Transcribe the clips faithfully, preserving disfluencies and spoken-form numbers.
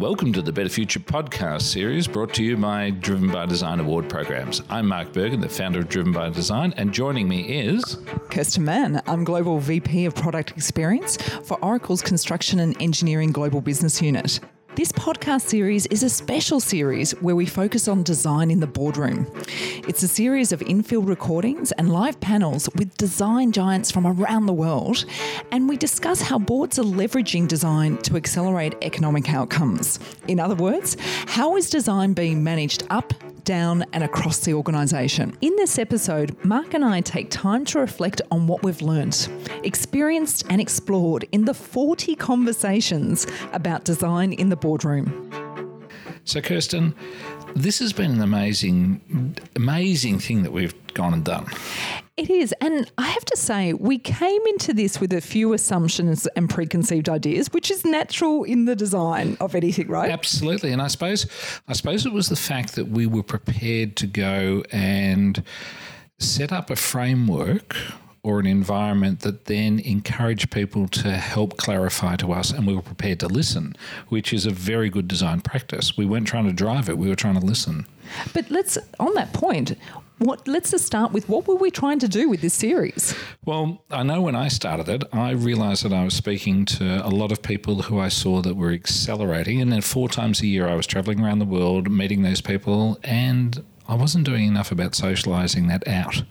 Welcome to the Better Future podcast series brought to you by Driven by Design Award programs. I'm Mark Bergin, the founder of Driven by Design, and joining me is... Kirsten Mann. I'm Global V P of Product Experience for Oracle's Construction and Engineering Global Business Unit. This podcast series is a special series where we focus on design in the boardroom. It's a series of in-field recordings and live panels with design giants from around the world, and we discuss how boards are leveraging design to accelerate economic outcomes. In other words, how is design being managed up, down and across the organisation? In this episode, Mark and I take time to reflect on what we've learnt, experienced and explored in the forty conversations about design in the boardroom. So Kirsten, this has been an amazing, amazing thing that we've gone and done. It is. And I have to say, we came into this with a few assumptions and preconceived ideas, which is natural in the design of anything, right? Absolutely. And I suppose I suppose it was the fact that we were prepared to go and set up a framework or an environment that then encouraged people to help clarify to us, and we were prepared to listen, which is a very good design practice. We weren't trying to drive it. We were trying to listen. But let's, on that point... What, let's just start with, what were we trying to do with this series? Well, I know when I started it, I realised that I was speaking to a lot of people who I saw that were accelerating, and then four times a year I was travelling around the world, meeting those people, and I wasn't doing enough about socialising that out.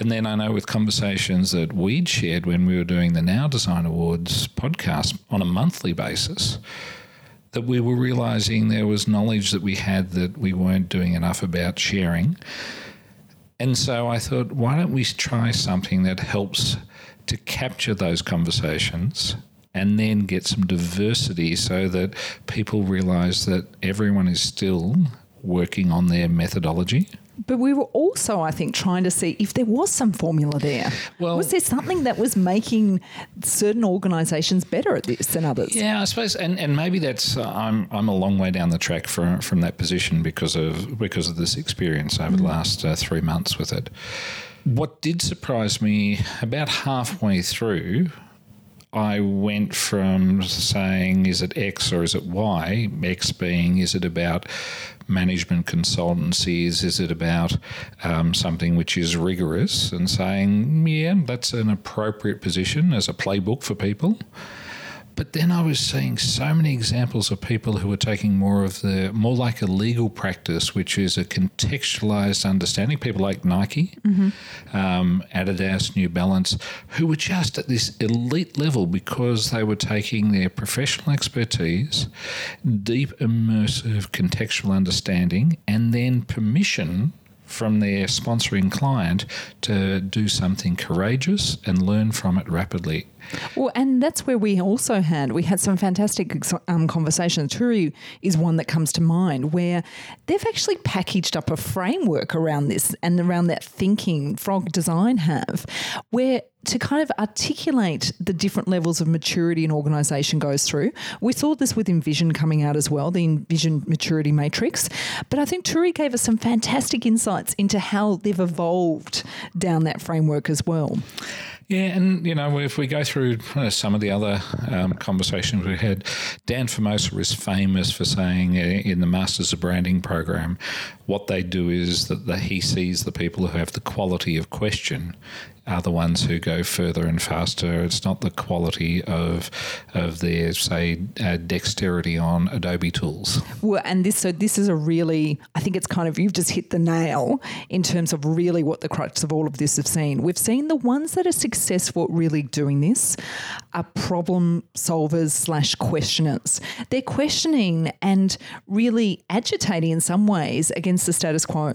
And then I know with conversations that we'd shared when we were doing the Now Design Awards podcast on a monthly basis, that we were realising there was knowledge that we had that we weren't doing enough about sharing. And so I thought, why don't we try something that helps to capture those conversations and then get some diversity so that people realise that everyone is still working on their methodology. But we were also, I think, trying to see if there was some formula there. Well, was there something that was making certain organisations better at this than others? Yeah, I suppose, and, and maybe that's uh, I'm I'm a long way down the track from from that position because of because of this experience over mm. the last uh, three months with it. What did surprise me about halfway through, I went from saying, is it X or is it Y? X being, is it about management consultancies? Is it about um, something which is rigorous? And saying, yeah, that's an appropriate position as a playbook for people. But then I was seeing so many examples of people who were taking more of the, more like a legal practice, which is a contextualized understanding. People like Nike, mm-hmm. um, Adidas, New Balance, who were just at this elite level because they were taking their professional expertise, deep immersive contextual understanding, and then permission from their sponsoring client to do something courageous and learn from it rapidly. Well, and that's where we also had, we had some fantastic um, conversations. Turi is one that comes to mind where they've actually packaged up a framework around this and around that thinking Frog Design have, where to kind of articulate the different levels of maturity an organisation goes through. We saw this with Envision coming out as well, the Envision Maturity Matrix. But I think Turi gave us some fantastic insights into how they've evolved down that framework as well. Yeah, and, you know, if we go through uh, some of the other um, conversations we had, Dan Formosa is famous for saying uh, in the Masters of Branding program, what they do is that the, he sees the people who have the quality of question are the ones who go further and faster. It's not the quality of of their, say, uh, dexterity on Adobe tools. Well, and this so this is a really, I think it's kind of, you've just hit the nail in terms of really what the crux of all of this have seen. We've seen the ones that are successful at really doing this are problem solvers slash questioners. They're questioning and really agitating in some ways against the status quo.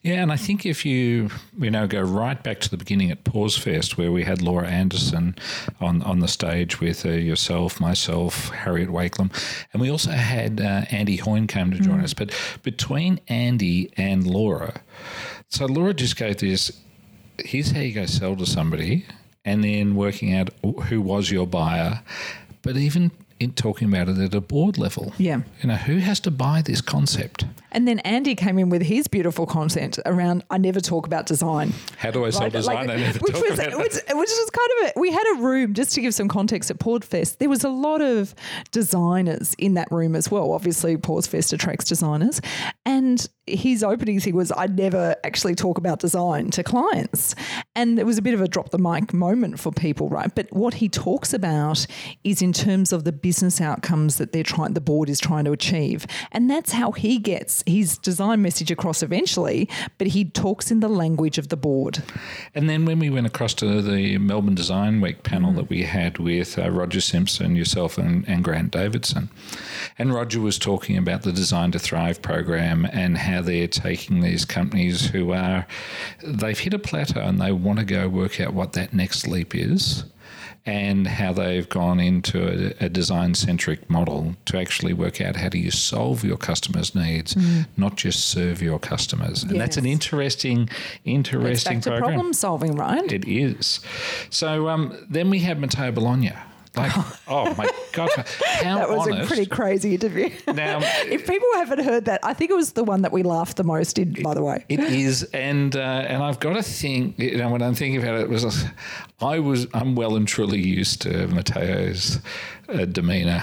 Yeah, and I think if you, you know, go right back to the beginning at PauseFest where we had Laura Anderson on, on the stage with uh, yourself, myself, Harriet Wakelam, and we also had uh, Andy Hoyne came to join mm-hmm. us. But between Andy and Laura, so Laura just gave this, here's how you go sell to somebody, and then working out who was your buyer, but even in talking about it at a board level. Yeah. You know, who has to buy this concept? And then Andy came in with his beautiful content around, I never talk about design. How do I sell like, design? Like, I never which talk was, about which, which was kind of a, we had a room, just to give some context, at PauseFest. There was a lot of designers in that room as well. Obviously, PauseFest attracts designers. And his opening thing was, I never actually talk about design to clients. And it was a bit of a drop the mic moment for people, right? But what he talks about is in terms of the business outcomes that they're trying, the board is trying to achieve. And that's how he gets his design message across eventually, but he talks in the language of the board. And then when we went across to the Melbourne Design Week panel mm. that we had with uh, Roger Simpson, yourself and, and Grant Davidson, and Roger was talking about the Design to Thrive program and how they're taking these companies who are, they've hit a plateau and they want to go work out what that next leap is, and how they've gone into a, a design-centric model to actually work out how do you solve your customers' needs, mm. not just serve your customers. Yes. And that's an interesting, interesting it's program. It's problem-solving, right? It is. So um, then we had Matteo Bologna. Like, oh. oh, my God. How that was honest. A pretty crazy interview. Now, if people haven't heard that, I think it was the one that we laughed the most in, it, by the way. It is. And uh, and I've got to think, you know, when I'm thinking about it, it was I was, I'm well and truly used to Matteo's uh, demeanour.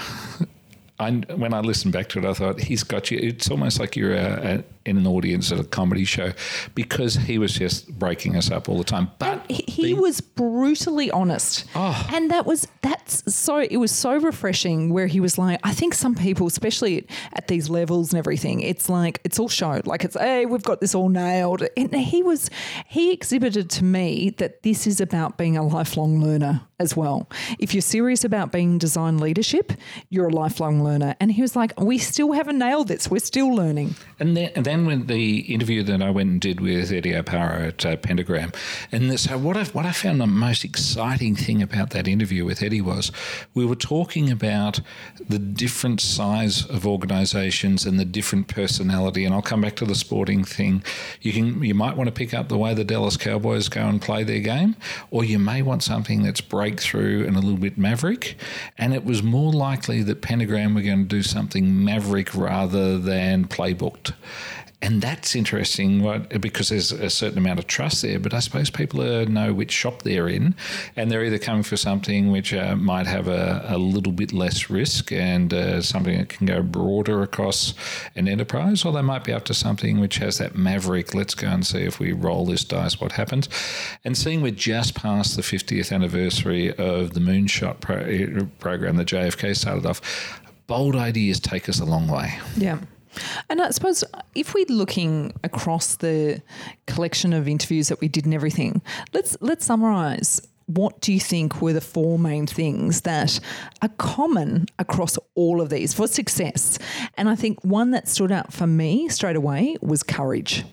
I, when I listened back to it, I thought, he's got you. It's almost like you're a, a, in an audience at a comedy show, because he was just breaking us up all the time. But and he, he the, was brutally honest. Oh. And that was that's so it was so refreshing, where he was like, I think some people, especially at these levels and everything, it's like it's all showed. Like it's, hey, we've got this all nailed. And he was he exhibited to me that this is about being a lifelong learner as well. If you're serious about being design leadership, you're a lifelong learner. And he was like, we still haven't nailed this. We're still learning. And then, and then when the interview that I went and did with Eddie Opara at uh, Pentagram, and this, so what I what I found the most exciting thing about that interview with Eddie was we were talking about the different size of organisations and the different personality. And I'll come back to the sporting thing. You can you might want to pick up the way the Dallas Cowboys go and play their game, or you may want something that's breakthrough and a little bit maverick. And it was more likely that Pentagram were going to do something maverick rather than playbooked. And that's interesting, right? Because there's a certain amount of trust there, but I suppose people uh, know which shop they're in, and they're either coming for something which uh, might have a, a little bit less risk and uh, something that can go broader across an enterprise, or they might be up to something which has that maverick, let's go and see if we roll this dice, what happens. And seeing we're just past the fiftieth anniversary of the Moonshot pro- program that J F K started off, bold ideas take us a long way. Yeah. And I suppose if we're looking across the collection of interviews that we did and everything, let's let's summarise. What do you think were the four main things that are common across all of these for success? And I think one that stood out for me straight away was courage.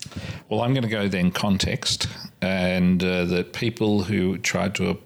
Well, I'm going to go then context, and uh, that people who tried to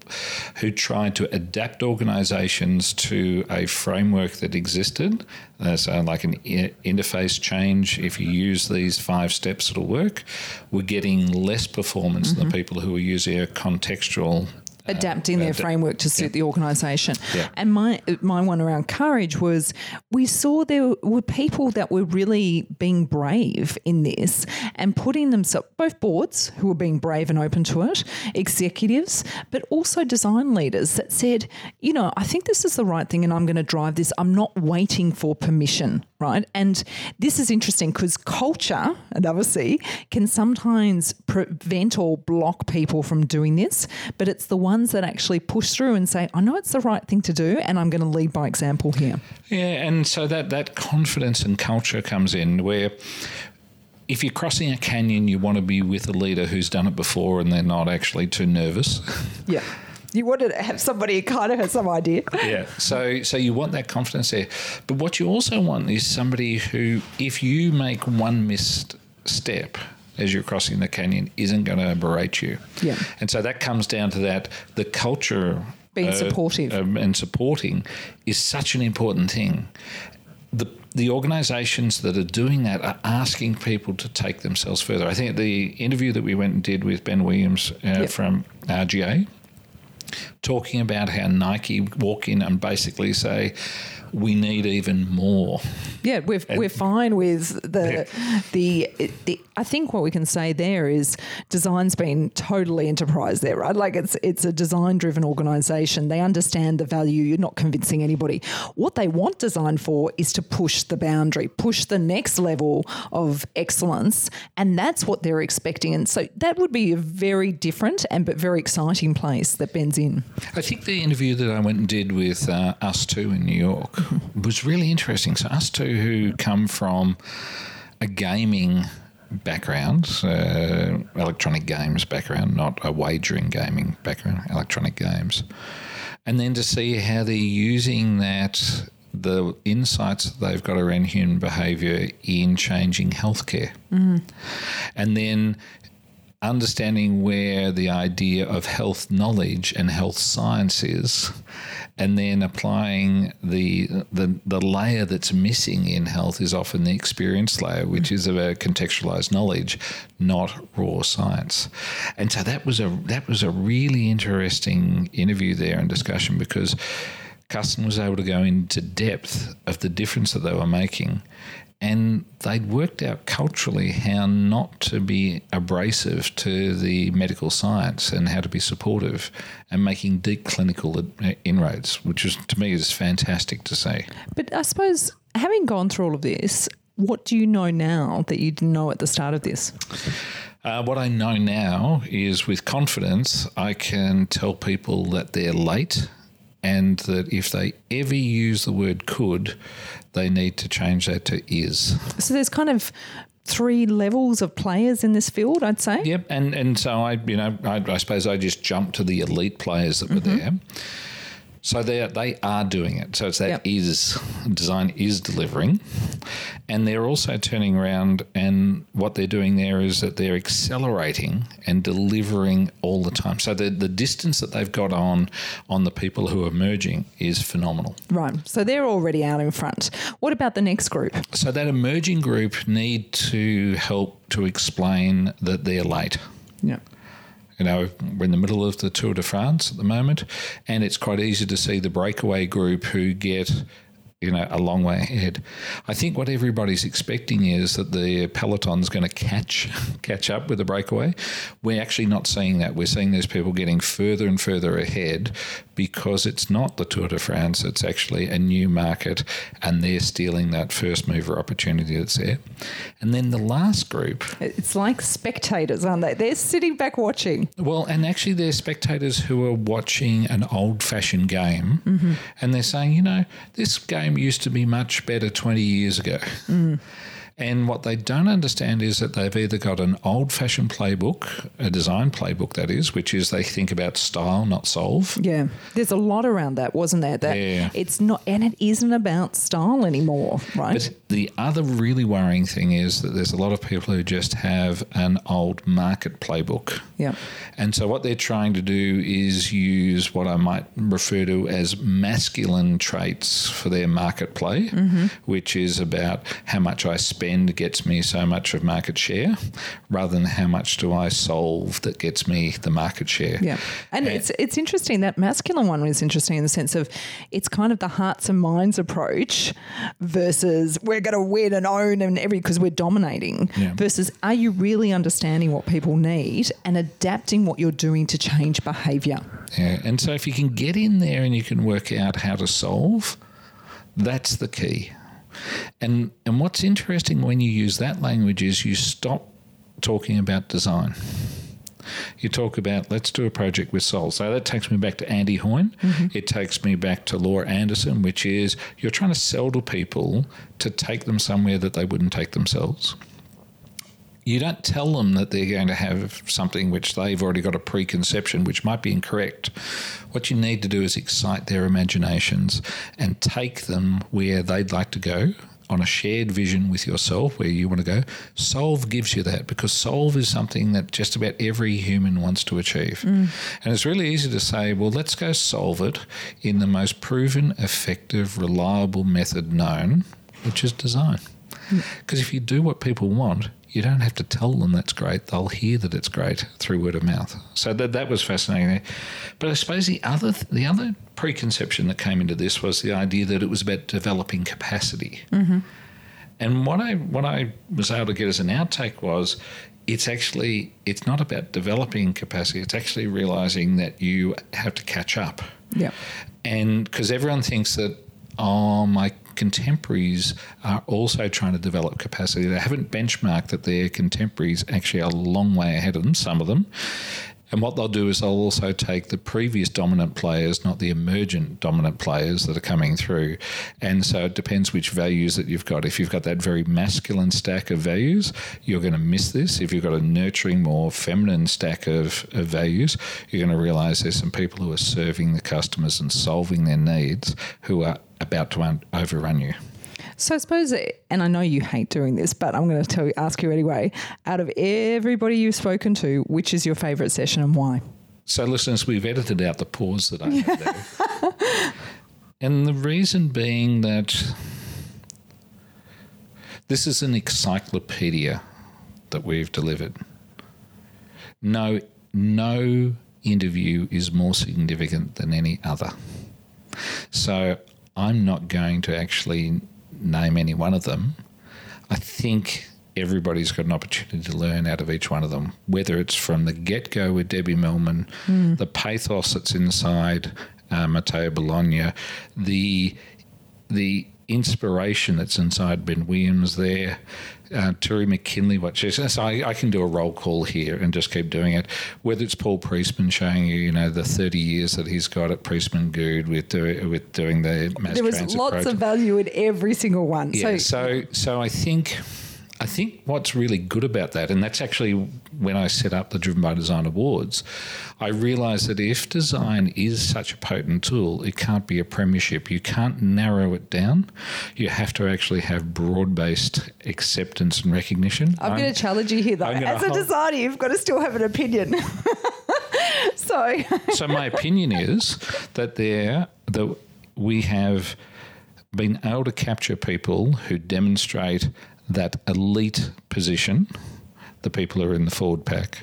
who tried to adapt organisations to a framework that existed, uh, so like an i- interface change. If you use these five steps, it'll work. We're getting less performance mm-hmm. than the people who are using a contextual. Adapting their framework to suit yeah. the organisation. Yeah. And my my one around courage was we saw there were people that were really being brave in this and putting themselves, both boards who were being brave and open to it, executives, but also design leaders that said, you know, I think this is the right thing and I'm going to drive this. I'm not waiting for permission, right? And this is interesting because culture, another C, can sometimes prevent or block people from doing this, but it's the one that actually push through and say, I know it's the right thing to do and I'm going to lead by example here. Yeah, and so that, that confidence and culture comes in where if you're crossing a canyon, you want to be with a leader who's done it before and they're not actually too nervous. Yeah. You want to have somebody who kind of has some idea. Yeah. So so you want that confidence there. But what you also want is somebody who, if you make one missed step as you're crossing the canyon, isn't going to berate you. Yeah. And so that comes down to that, the culture. Being uh, supportive. Um, and supporting is such an important thing. The the organisations that are doing that are asking people to take themselves further. I think the interview that we went and did with Ben Williams uh, yep. from R G A talking about how Nike walk in and basically say, we need even more. Yeah, we're and, we're fine with the, yeah. the the. I think what we can say there is design's been totally enterprised there, right? Like it's it's a design-driven organisation. They understand the value. You're not convincing anybody. What they want design for is to push the boundary, push the next level of excellence, and that's what they're expecting. And so that would be a very different and but very exciting place that Ben's in. I think the interview that I went and did with uh, Us Two in New York was really interesting. So Us Two, who come from a gaming background, uh, electronic games background, not a wagering gaming background, electronic games, and then to see how they're using that, the insights that they've got around human behaviour in changing healthcare. Mm. And then understanding where the idea of health knowledge and health science is, and then applying the the, the layer that's missing in health is often the experience layer, which mm-hmm. is about contextualized knowledge, not raw science. And so that was a that was a really interesting interview there and discussion, because Kirsten was able to go into depth of the difference that they were making. And they'd worked out culturally how not to be abrasive to the medical science and how to be supportive and making deep clinical inroads, which is, to me, is fantastic to see. But I suppose, having gone through all of this, what do you know now that you didn't know at the start of this? Uh, what I know now is, with confidence, I can tell people that they're late, and that if they ever use the word could, they need to change that to is. So there's kind of three levels of players in this field, I'd say. Yep, and and so I, you know, I, I suppose I just jumped to the elite players that were mm-hmm. there. So they they are doing it. So it's that yep. is design is delivering, and they're also turning around, and what they're doing there is that they're accelerating and delivering all the time. So the the distance that they've got on on the people who are emerging is phenomenal. Right. So they're already out in front. What about the next group? So that emerging group need to help to explain that they're late. Yeah. You know, we're in the middle of the Tour de France at the moment, and it's quite easy to see the breakaway group who get, you know, a long way ahead. I think what everybody's expecting is that the peloton's going to catch catch up with the breakaway. We're actually not seeing that. We're seeing those people getting further and further ahead, because it's not the Tour de France. It's actually a new market, and they're stealing that first mover opportunity that's there. And then the last group. It's like spectators, aren't they? They're sitting back watching. Well, and actually they're spectators who are watching an old-fashioned game, mm-hmm. and they're saying, you know, this game used to be much better twenty years ago. Mm. And what they don't understand is that they've either got an old-fashioned playbook, a design playbook, that is, which is they think about style, not solve. Yeah. There's a lot around that, wasn't there? That yeah. It's not, and it isn't about style anymore, right? But the other really worrying thing is that there's a lot of people who just have an old market playbook. Yeah. And so what they're trying to do is use what I might refer to as masculine traits for their market play, mm-hmm. which is about how much I spend gets me so much of market share, rather than how much do I solve that gets me the market share. Yeah, and, and it's it's interesting, that masculine one is interesting in the sense of it's kind of the hearts and minds approach versus we're going to win and own and every because we're dominating yeah. versus are you really understanding what people need and adapting what you're doing to change behaviour. Yeah, and so if you can get in there and you can work out how to solve, that's the key. And and what's interesting when you use that language is you stop talking about design. You talk about, let's do a project with soul. So that takes me back to Andy Hoyne. Mm-hmm. It takes me back to Laura Anderson, which is you're trying to sell to people to take them somewhere that they wouldn't take themselves. You don't tell them that they're going to have something which they've already got a preconception, which might be incorrect. What you need to do is excite their imaginations and take them where they'd like to go on a shared vision with yourself, where you want to go. Solve gives you that, because solve is something that just about every human wants to achieve. Mm. And it's really easy to say, well, let's go solve it in the most proven, effective, reliable method known, which is design. Because if you do what people want, you don't have to tell them that's great. They'll hear that it's great through word of mouth. So that that was fascinating. But I suppose the other the other preconception that came into this was the idea that it was about developing capacity. Mm-hmm. And what I what I was able to get as an outtake was it's actually it's not about developing capacity. It's actually realizing that you have to catch up. Yeah. And because everyone thinks that, oh, my contemporaries are also trying to develop capacity. They haven't benchmarked that their contemporaries actually are a long way ahead of them, some of them. And what they'll do is they'll also take the previous dominant players, not the emergent dominant players that are coming through. And so it depends which values that you've got. If you've got that very masculine stack of values, you're going to miss this. If you've got a nurturing, more feminine stack of, of values, you're going to realise there's some people who are serving the customers and solving their needs who are about to un- overrun you. So I suppose, and I know you hate doing this, but I'm going to tell you, ask you anyway, out of everybody you've spoken to, which is your favourite session and why? So listeners, we've edited out the pause that I had there. And the reason being that this is an encyclopedia that we've delivered. No, no interview is more significant than any other. So I'm not going to actually name any one of them. I think everybody's got an opportunity to learn out of each one of them, whether it's from the get-go with Debbie Millman, mm. the pathos that's inside uh, Matteo Bologna, the the inspiration that's inside Ben Williams there, uh, Turi McKinley, what she says. So I, I can do a roll call here and just keep doing it, whether it's Paul Priestman showing you, you know, the thirty years that he's got at Priestman Goode with, do, with doing the mass transit There was transit lots project. of value in every single one. Yeah, so, so, so I think... I think what's really good about that, and that's actually when I set up the Driven by Design Awards, I realised that if design is such a potent tool, it can't be a premiership. You can't narrow it down. You have to actually have broad-based acceptance and recognition. I'm, I'm going to challenge you here, though. As a hold- designer, you've got to still have an opinion. so, so my opinion is that there, that we have been able to capture people who demonstrate that elite position, the people who are in the forward pack.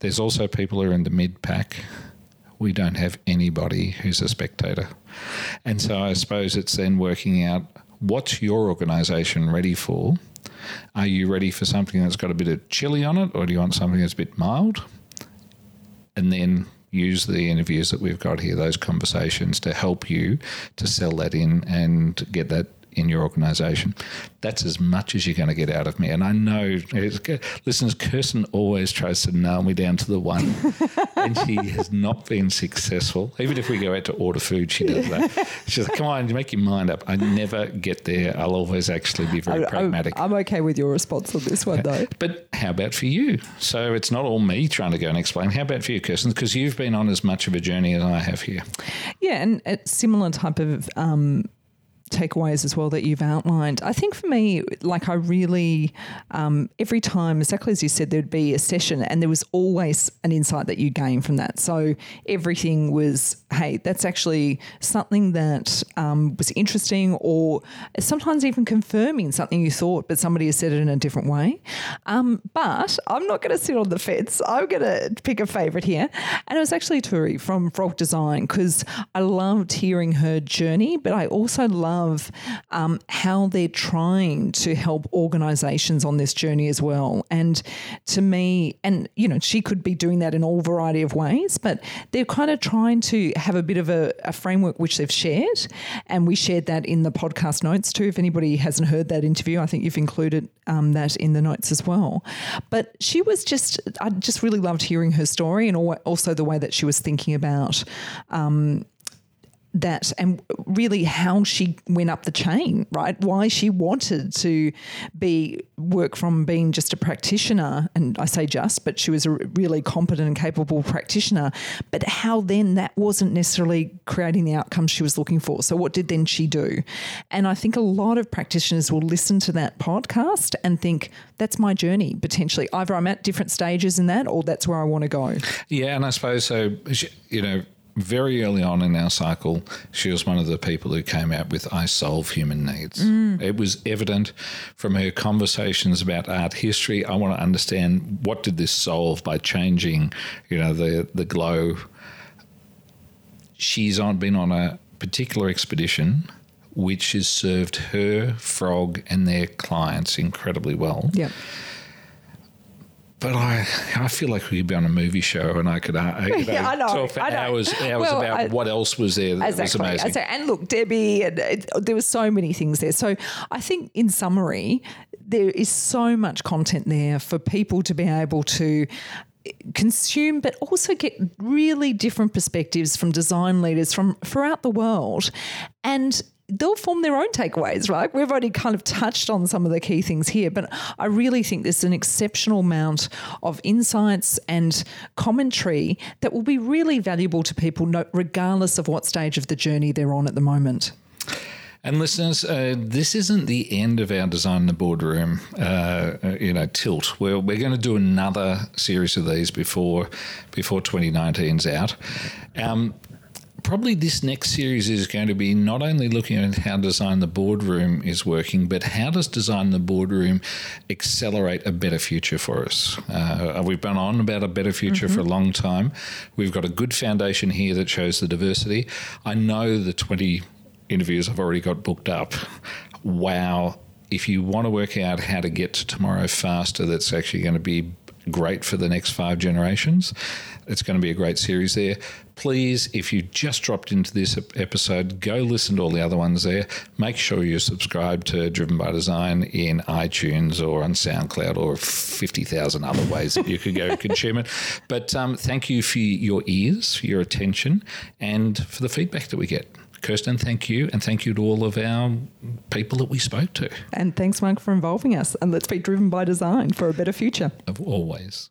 There's also people who are in the mid pack. We don't have anybody who's a spectator. And so I suppose it's then working out, what's your organisation ready for? Are you ready for something that's got a bit of chili on it, or do you want something that's a bit mild? And then use the interviews that we've got here, those conversations, to help you to sell that in and get that in your organisation. That's as much as you're going to get out of me. And I know, listeners, Kirsten always tries to nail me down to the one and she has not been successful. Even if we go out to order food, she does that. She's like, come on, make your mind up. I never get there. I'll always actually be very I, pragmatic. I'm, I'm okay with your response on this one though. But how about for you? So it's not all me trying to go and explain. How about for you, Kirsten? Because you've been on as much of a journey as I have here. Yeah, and a similar type of um, takeaways as well that you've outlined. I think for me, like I really, um, every time, exactly as you said, there'd be a session and there was always an insight that you gained from that. So everything was, hey, that's actually something that um, was interesting, or sometimes even confirming something you thought, but somebody has said it in a different way. Um, but I'm not going to sit on the fence. I'm going to pick a favourite here. And it was actually Turi from Frog Design, because I loved hearing her journey, but I also loved Of, um, how they're trying to help organisations on this journey as well. And to me, and, you know, she could be doing that in all variety of ways, but they're kind of trying to have a bit of a, a framework which they've shared, and we shared that in the podcast notes too. If anybody hasn't heard that interview, I think you've included um, that in the notes as well. But she was just, I just really loved hearing her story, and also the way that she was thinking about um that, and really how she went up the chain, right? Why she wanted to be work from being just a practitioner, and I say just, but she was a really competent and capable practitioner, but how then that wasn't necessarily creating the outcome she was looking for. So what did then she do? And I think a lot of practitioners will listen to that podcast and think, that's my journey potentially. Either I'm at different stages in that, or that's where I want to go. Yeah, and I suppose so, you know, very early on in our cycle, she was one of the people who came out with I solve human needs. Mm. It was evident from her conversations about art history. I want to understand what did this solve by changing, you know, the, the glow. She's on, been on a particular expedition which has served her, Frog, and their clients incredibly well. Yep. But I, I feel like we could be on a movie show and I could, I could yeah, I know, talk for I know. hours, hours well, about I, what else was there that exactly, was amazing. Exactly. And look, Debbie, and it, there were so many things there. So I think in summary, there is so much content there for people to be able to consume, but also get really different perspectives from design leaders from throughout the world. And they'll form their own takeaways, right? We've already kind of touched on some of the key things here, but I really think there's an exceptional amount of insights and commentary that will be really valuable to people regardless of what stage of the journey they're on at the moment. And listeners, uh, this isn't the end of our Design in the Boardroom, uh, you know, tilt. We're, we're going to do another series of these before before twenty nineteen's out. Um Probably this next series is going to be not only looking at how Design the Boardroom is working, but how does Design the Boardroom accelerate a better future for us? Uh, we've been on about a better future mm-hmm. for a long time. We've got a good foundation here that shows the diversity. I know the twenty interviews I've already got booked up. Wow. If you want to work out how to get to tomorrow faster, that's actually going to be great for the next five generations. It's going to be a great series there. Please, if you just dropped into this episode, go listen to all the other ones there. Make sure you subscribe to Driven by Design in iTunes or on SoundCloud or fifty thousand other ways that you could go consume it. But um, thank you for your ears, your attention, and for the feedback that we get. Kirsten, thank you, and thank you to all of our people that we spoke to. And thanks, Mark, for involving us. And let's be driven by design for a better future. Of always.